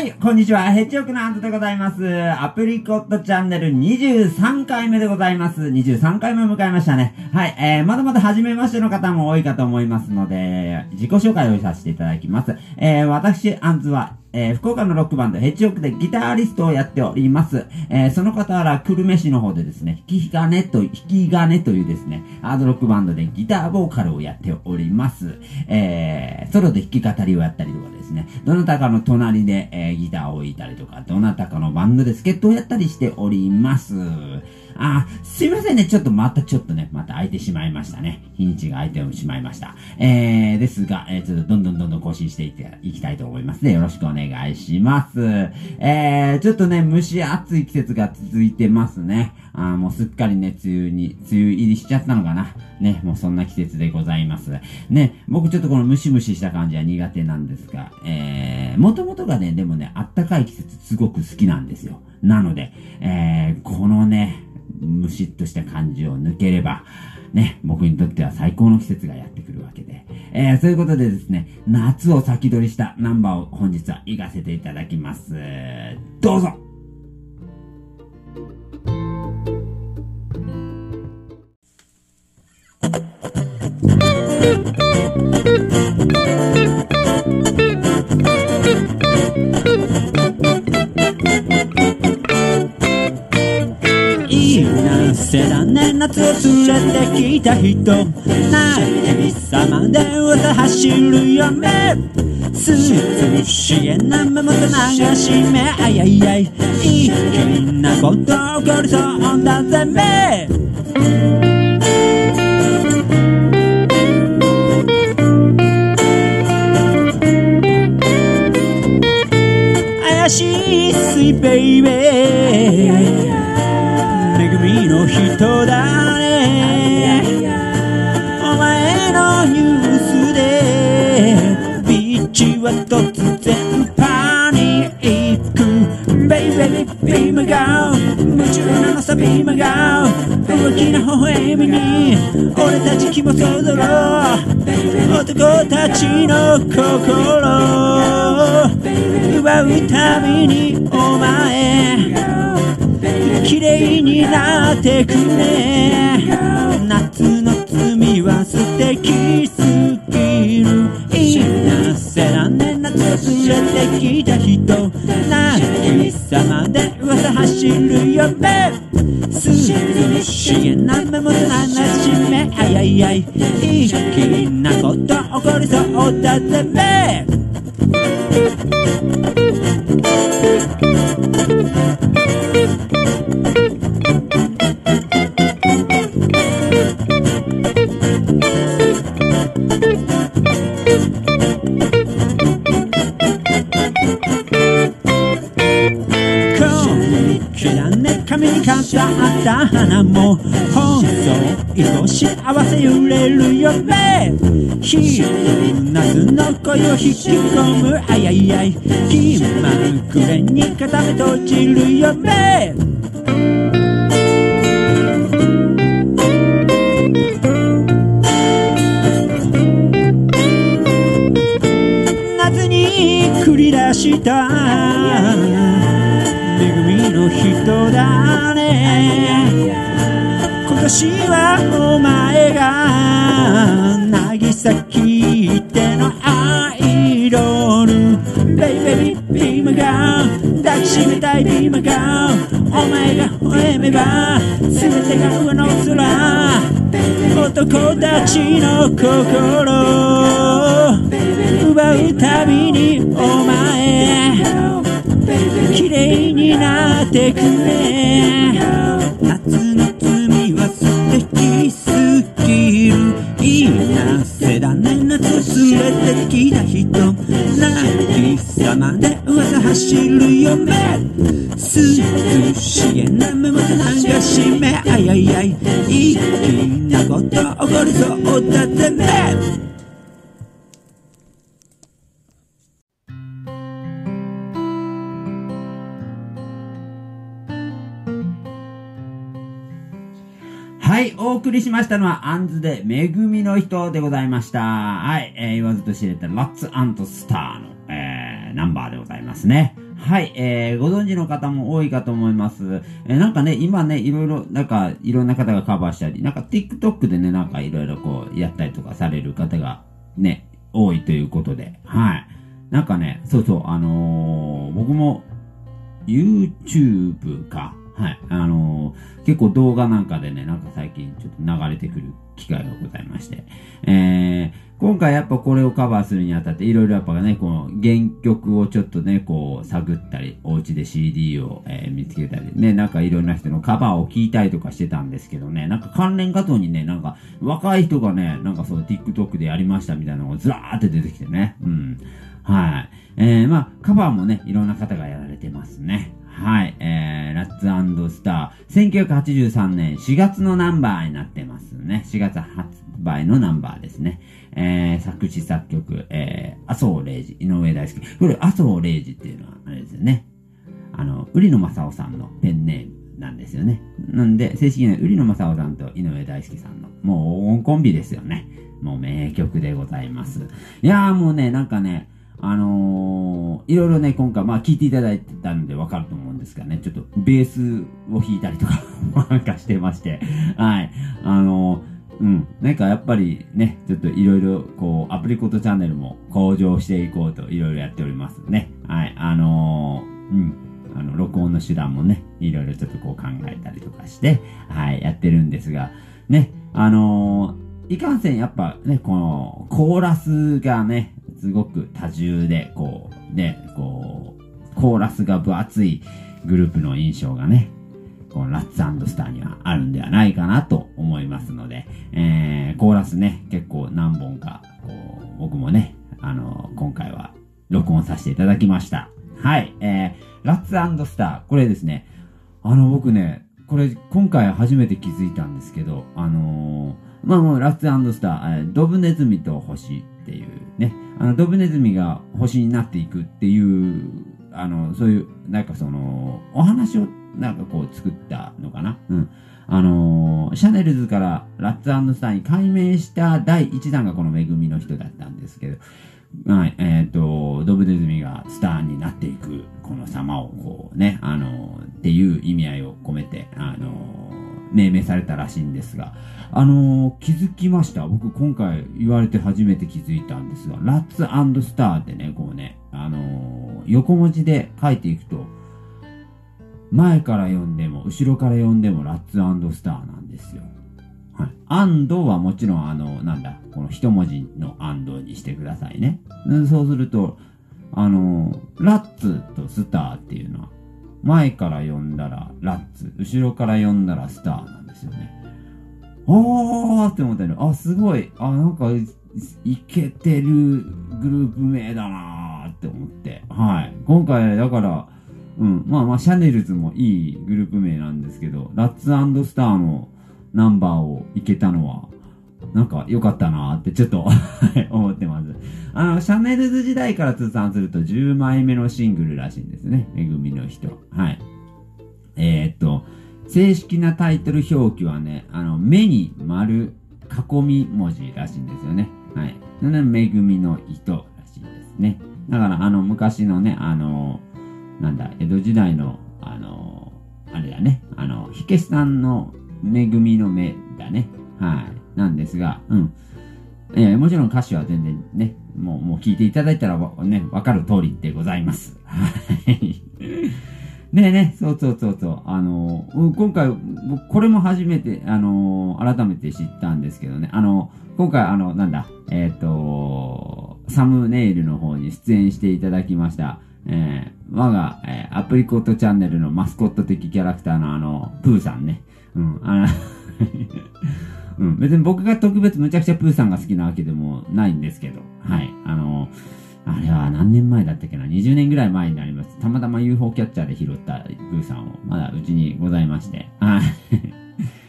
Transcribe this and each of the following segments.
はい、こんにちは。ヘッジホッグのアントでございます。アプリコットチャンネル23回目でございます。23回目を迎えましたね。はい、まだまだ初めましての方も多いかと思いますので、自己紹介をさせていただきます。私、アントは、福岡のロックバンドヘッジホッグでギタリストをやっております。その方ら久留米市の方でですね、引き金というですね、ハードロックバンドでギターボーカルをやっております。ソロで弾き語りをやったりとかですね、どなたかの隣で、ギターを置いたりとか、どなたかのバンドで助っ人をやったりしております。すいませんね。また空いてしまいましたね。日にちが空いてしまいました。ですが、ちょっとどんどん更新していきたいと思いますね。よろしくお願いします。ちょっとね、蒸し暑い季節が続いてますね。もうすっかりね、梅雨入りしちゃったのかな。ね、もうそんな季節でございます。ね、僕ちょっとこのムシムシした感じは苦手なんですが、元々がね、でもね、あったかい季節すごく好きなんですよ。なので、このね、ムシッとした感じを抜ければ、ね、僕にとっては最高の季節がやってくるわけで。そういうことでですね、夏を先取りしたナンバーを本日は行かせていただきます。どうぞ！夏を連れてきた人、泣いてさまで歌走る嫁、涼しげな目元流し目、あやいやい、いけなこと起こりそうだぜめ。怪しいスイベイベー、恵みの人だ。突然パニック、ベイベイビームが夢中なのさ、ビームが動きの微笑みに俺たち気もそぞろ、男たちの心奪うためにお前綺麗になってくれ。夏の罪は素敵すぎる、連れてきた人、何様で噂走るよべ、涼しげな目元ななじめ、あやいやい、一気なこと起こりそうだぜべ。花も本想愛し合わせ揺れるよべ、ひと夏の恋を引き込む、あやいやい、気まぐれに固め閉じるよべ。夏に繰り出した恵みの人だね、今年はお前が渚切ってのアイドル、ベイベイビームが抱きしめたい、ビームがお前が微笑めば全てが上の空、男たちの心奪うたびにお前綺麗になってくれ。夏の罪は素敵すぎる、いいなせだね、夏連れてきた人、泣きさまで噂走る嫁、涼しげな目元流し目、あやいやい、いきなこと起こりそうだぜね。はい、お送りしましたのは、アンズで、恵みの人でございました。はい、言わずと知れた、ラッツ&スターの、ナンバーでございますね。はい、ご存知の方も多いかと思います。なんかね、今ね、いろんな方がカバーしたり、TikTok でね、いろいろこう、やったりとかされる方がね、多いということで、はい。そうそう、僕も、YouTube か、はい、結構動画なんかでね、最近ちょっと流れてくる機会がございまして、今回やっぱこれをカバーするにあたっていろいろやっぱね、こう原曲をちょっとね、こう探ったり、お家で CD を、見つけたりね、いろんな人のカバーを聴いたりとかしてたんですけどね、関連画像にね、若い人がね、その TikTok でやりましたみたいなのがずらーって出てきてね、うん。はい。まあ、カバーもね、いろんな方がやられてますね。はい。ラッツ&スター。1983年4月のナンバーになってますね。4月発売のナンバーですね。作詞作曲、麻生玲治、井上大輔。これ、麻生玲治っていうのは、あれですよね。瓜野正夫さんのペンネームなんですよね。なんで、正式には瓜野正夫さんと井上大輔さんの、もう黄金コンビですよね。もう名曲でございます。いやーもうね、いろいろね、今回、聞いていただいてたんでわかると思うんですがね、ちょっとベースを弾いたりとか、してまして、はい。うん、やっぱりね、ちょっといろいろ、こう、アプリコットチャンネルも向上していこうといろいろやっておりますね。はい。うん、録音の手段もね、いろいろちょっとこう考えたりとかして、はい、やってるんですが、ね、いかんせんやっぱね、この、コーラスがね、すごく多重で、こう、ね、こう、コーラスが分厚いグループの印象がね、このラッツ&スターにはあるんではないかなと思いますので、コーラスね、結構何本か、こう、僕もね、今回は録音させていただきました。はい、ラッツ&スター、これですね、僕ね、これ、今回初めて気づいたんですけど、もうラッツ&スター、ドブネズミと星っていうね、ドブネズミが星になっていくっていう、そういう、お話をこう作ったのかな。うん。シャネルズからラッツ&スターに改名した第一弾がこの恵みの人だったんですけど、はい、ドブネズミがスターになっていく、この様をこうね、っていう意味合いを込めて、命名されたらしいんですが、気づきました。僕今回言われて初めて気づいたんですが、ラッツ&スターってね、こうね、横文字で書いていくと、前から読んでも、後ろから読んでもラッツ&スターなんですよ。はい。&はもちろんこの一文字の&にしてくださいね。そうすると、ラッツとスターっていうのは、前から読んだらラッツ、後ろから読んだらスターなんですよね。おーって思ったよ。あ、すごい。あ、いけてるグループ名だなーって思って。はい。今回、だから、うん、シャネルズもいいグループ名なんですけど、ラッツ&スターのナンバーをいけたのは、良かったなーってちょっと思ってます。シャネルズ時代から通算すると10枚目のシングルらしいんですね。恵みの人。はい。正式なタイトル表記はね、目に丸囲み文字らしいんですよね。はい。なので、恵みの人らしいですね。だから、昔のね、江戸時代の、火消しさんの恵みの目だね。はい。なんですが、うん。もちろん歌詞は全然ね、もう聞いていただいたらね、わかる通りでございます。はい。でね、そう。今回、これも初めて、改めて知ったんですけどね、今回、サムネイルの方に出演していただきました、我が、アプリコットチャンネルのマスコット的キャラクターのプーさんね。うん、うん、別に僕が特別むちゃくちゃプーさんが好きなわけでもないんですけど、はい。あれは何年前だったっけな ?20 年ぐらい前になります。たまたま UFO キャッチャーで拾ったプーさんを、まだうちにございまして、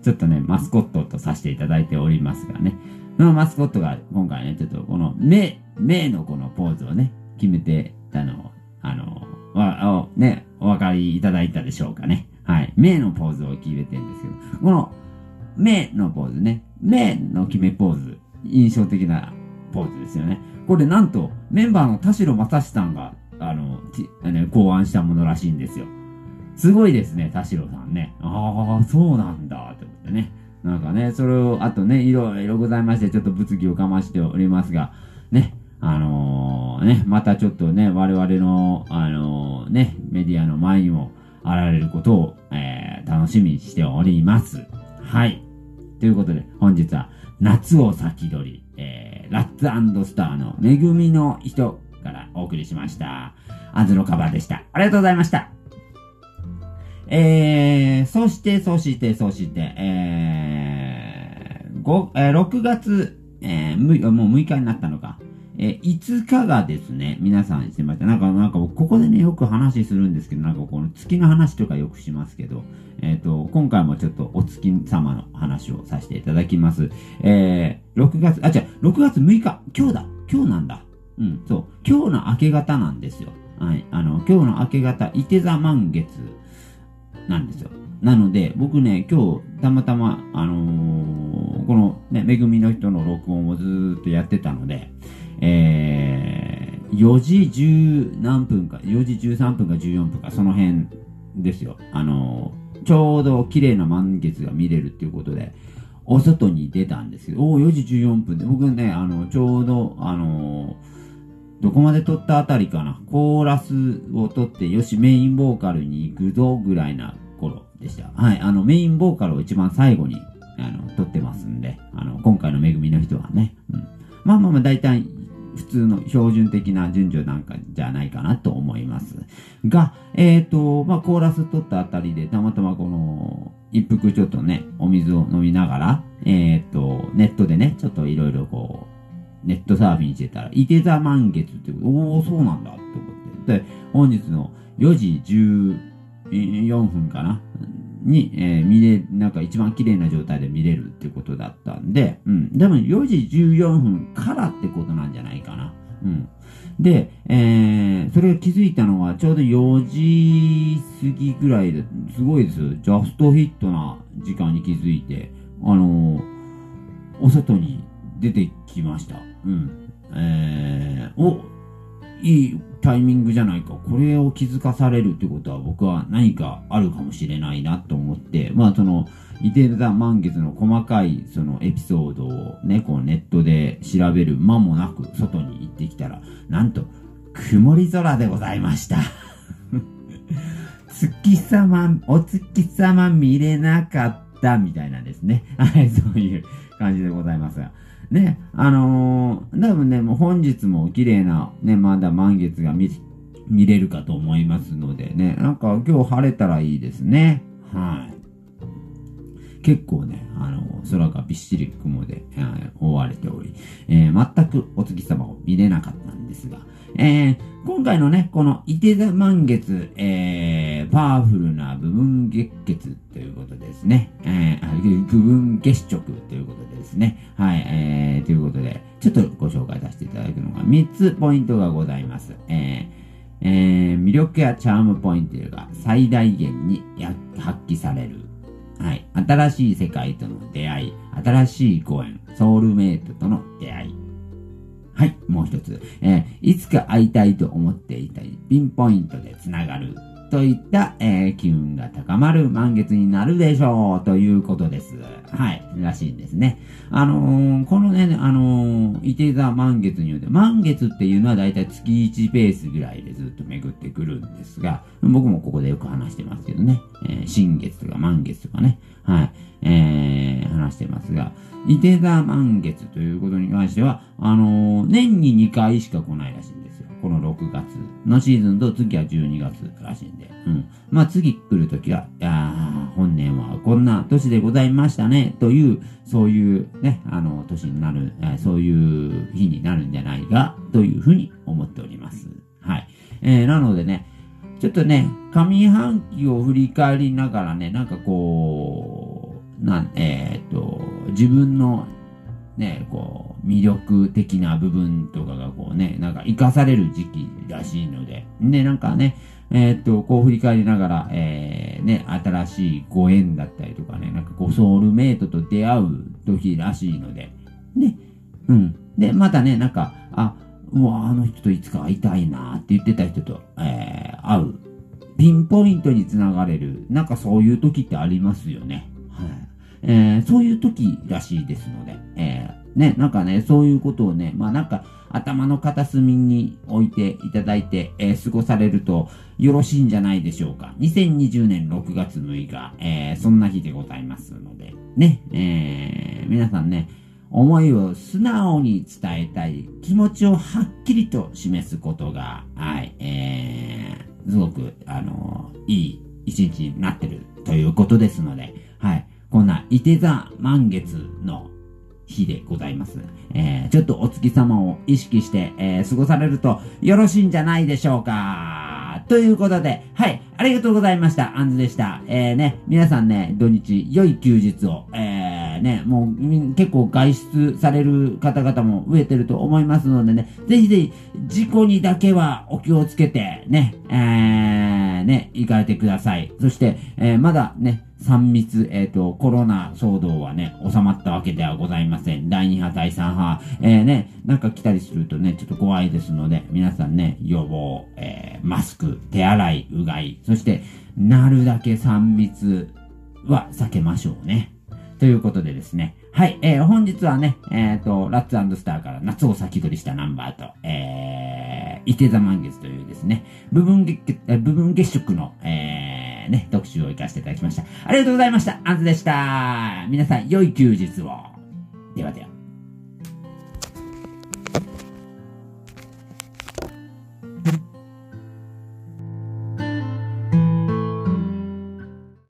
ちょっとね、マスコットとさせていただいておりますがね。そのマスコットが今回ね、ちょっとこの目のこのポーズをね、決めてたのを、お分かりいただいたでしょうかね。はい。目のポーズを決めてるんですけど、この、目のポーズね。目の決めポーズ。印象的なポーズですよね。これなんと、メンバーの田代正史さんが、考案したものらしいんですよ。すごいですね、田代さんね。ああ、そうなんだ、ってことでね。なんかね、それを、あとね、いろいろございまして、ちょっと物議をかましておりますが、ね、またちょっとね、我々の、メディアの前にも現れることを、楽しみにしております。はい。ということで、本日は、夏を先取り、ラッツ&スターの恵みの人からお送りしました。あずのカバーでした。ありがとうございました。そして、6月、もう6日になったのか。5日がですね、皆さんしてました。なんか僕ここでね、よく話するんですけど、なんかこの月の話とかよくしますけど、今回もちょっとお月様の話をさせていただきます。6月6日、今日だ、今日なんだ。うん、そう、今日の明け方なんですよ。はい、今日の明け方、いて座満月なんですよ。なので、僕ね、今日、たまたま、このね、めぐみの人の録音をずーっとやってたので、4時10何分か、4時13分か14分か、その辺ですよ。ちょうど綺麗な満月が見れるっていうことで、お外に出たんですけど、4時14分で、僕ね、ちょうど、どこまで撮ったあたりかな、コーラスを撮って、よし、メインボーカルに行くぞ、ぐらいな頃でした。はい、メインボーカルを一番最後に、撮ってますんで、今回のめぐみの人はね、うん。まあ、大体、普通の標準的な順序なんかじゃないかなと思います。が、コーラス取ったあたりで、たまたまこの、一服ちょっとね、お水を飲みながら、ネットでね、ちょっといろいろこう、ネットサーフィンしてたら、いて座満月っていう、そうなんだって思って。で、本日の4時14分かなに、なんか一番綺麗な状態で見れるっていうことだったんで、うん。でも4時14分からってことなんじゃないかな。うん。で、それを気づいたのはちょうど4時過ぎぐらいで、すごいです。ジャストヒットな時間に気づいて、お外に出てきました。うん。いいタイミングじゃないか。これを気づかされるってことは僕は何かあるかもしれないなと思って、その、いて座満月の細かいそのエピソードをね、こうネットで調べる間もなく外に行ってきたら、なんと、曇り空でございました。お月様見れなかったみたいなんですね。はい、そういう感じでございますが。ね、多分ね、もう本日も綺麗な、ね、まだ満月が見れるかと思いますのでね、なんか今日晴れたらいいですね。はい。結構ね、空がびっしり雲で、覆われており、全くお月様を見れなかったんですが、今回のね、このいて座満月、パワフルな部分月ということですね。部分月食ということですね。はい、ということで、ちょっとご紹介させていただくのが3つポイントがございます。魅力やチャームポイントが最大限に発揮される。はい、新しい世界との出会い、新しいご縁、ソウルメイトとの出会い。はい、もう一つ。いつか会いたいと思っていたり、ピンポイントでつながる。といった、機運が高まる満月になるでしょうということです。はい。らしいんですね。このね、いて座満月によって、満月っていうのはだいたい月1ペースぐらいでずっと巡ってくるんですが、僕もここでよく話してますけどね、新月とか満月とかね、はい、話してますが、いて座満月ということに関しては、年に2回しか来ないらしいんです。この6月のシーズンと次は12月らしいんで。うん。次来るときは、本年はこんな年でございましたね、という、そういうね、年になる、そういう日になるんじゃないか、というふうに思っております。はい。なのでね、ちょっとね、上半期を振り返りながらね、なんかこう、自分の、ね、こう、魅力的な部分とかがこうね、なんか活かされる時期らしいので、ね、なんかね、こう振り返りながら、ね、新しいご縁だったりとかね、なんかこう、ソウルメイトと出会う時らしいので、ね、うん。で、またね、なんか、うわ、あの人といつか会いたいなって言ってた人と、会う。ピンポイントにつながれる。なんかそういう時ってありますよね。はい。そういう時らしいですので、ね、なんかね、そういうことをね、まあなんか頭の片隅に置いていただいて、過ごされるとよろしいんじゃないでしょうか。2020年6月6日、そんな日でございますので、ね、皆さんね、思いを素直に伝えたい、気持ちをはっきりと示すことが、はい、すごく、いい一日になってるということですので、はい、こんな、いて座満月の日でございます。ちょっとお月様を意識して、過ごされるとよろしいんじゃないでしょうか。ということで、はい、ありがとうございました。あんずでした。ね、皆さんね、土日、良い休日を、ね、もう結構外出される方々も増えてると思いますのでね、ぜひぜひ事故にだけはお気をつけてね、ね、行かれてください。そして、まだね、3密、コロナ騒動はね、収まったわけではございません。第2波、第3波、ね、なんか来たりするとね、ちょっと怖いですので、皆さんね、予防、マスク、手洗い、うがい、そして、なるだけ3密は避けましょうね。ということでですね。はい、本日はね、ラッツ&スターから夏を先取りしたナンバーと、いて座満月というですね、部分月食の、ね、特集を生かしていただきました。ありがとうございました。あんずでした。皆さん、良い休日を。ではでは。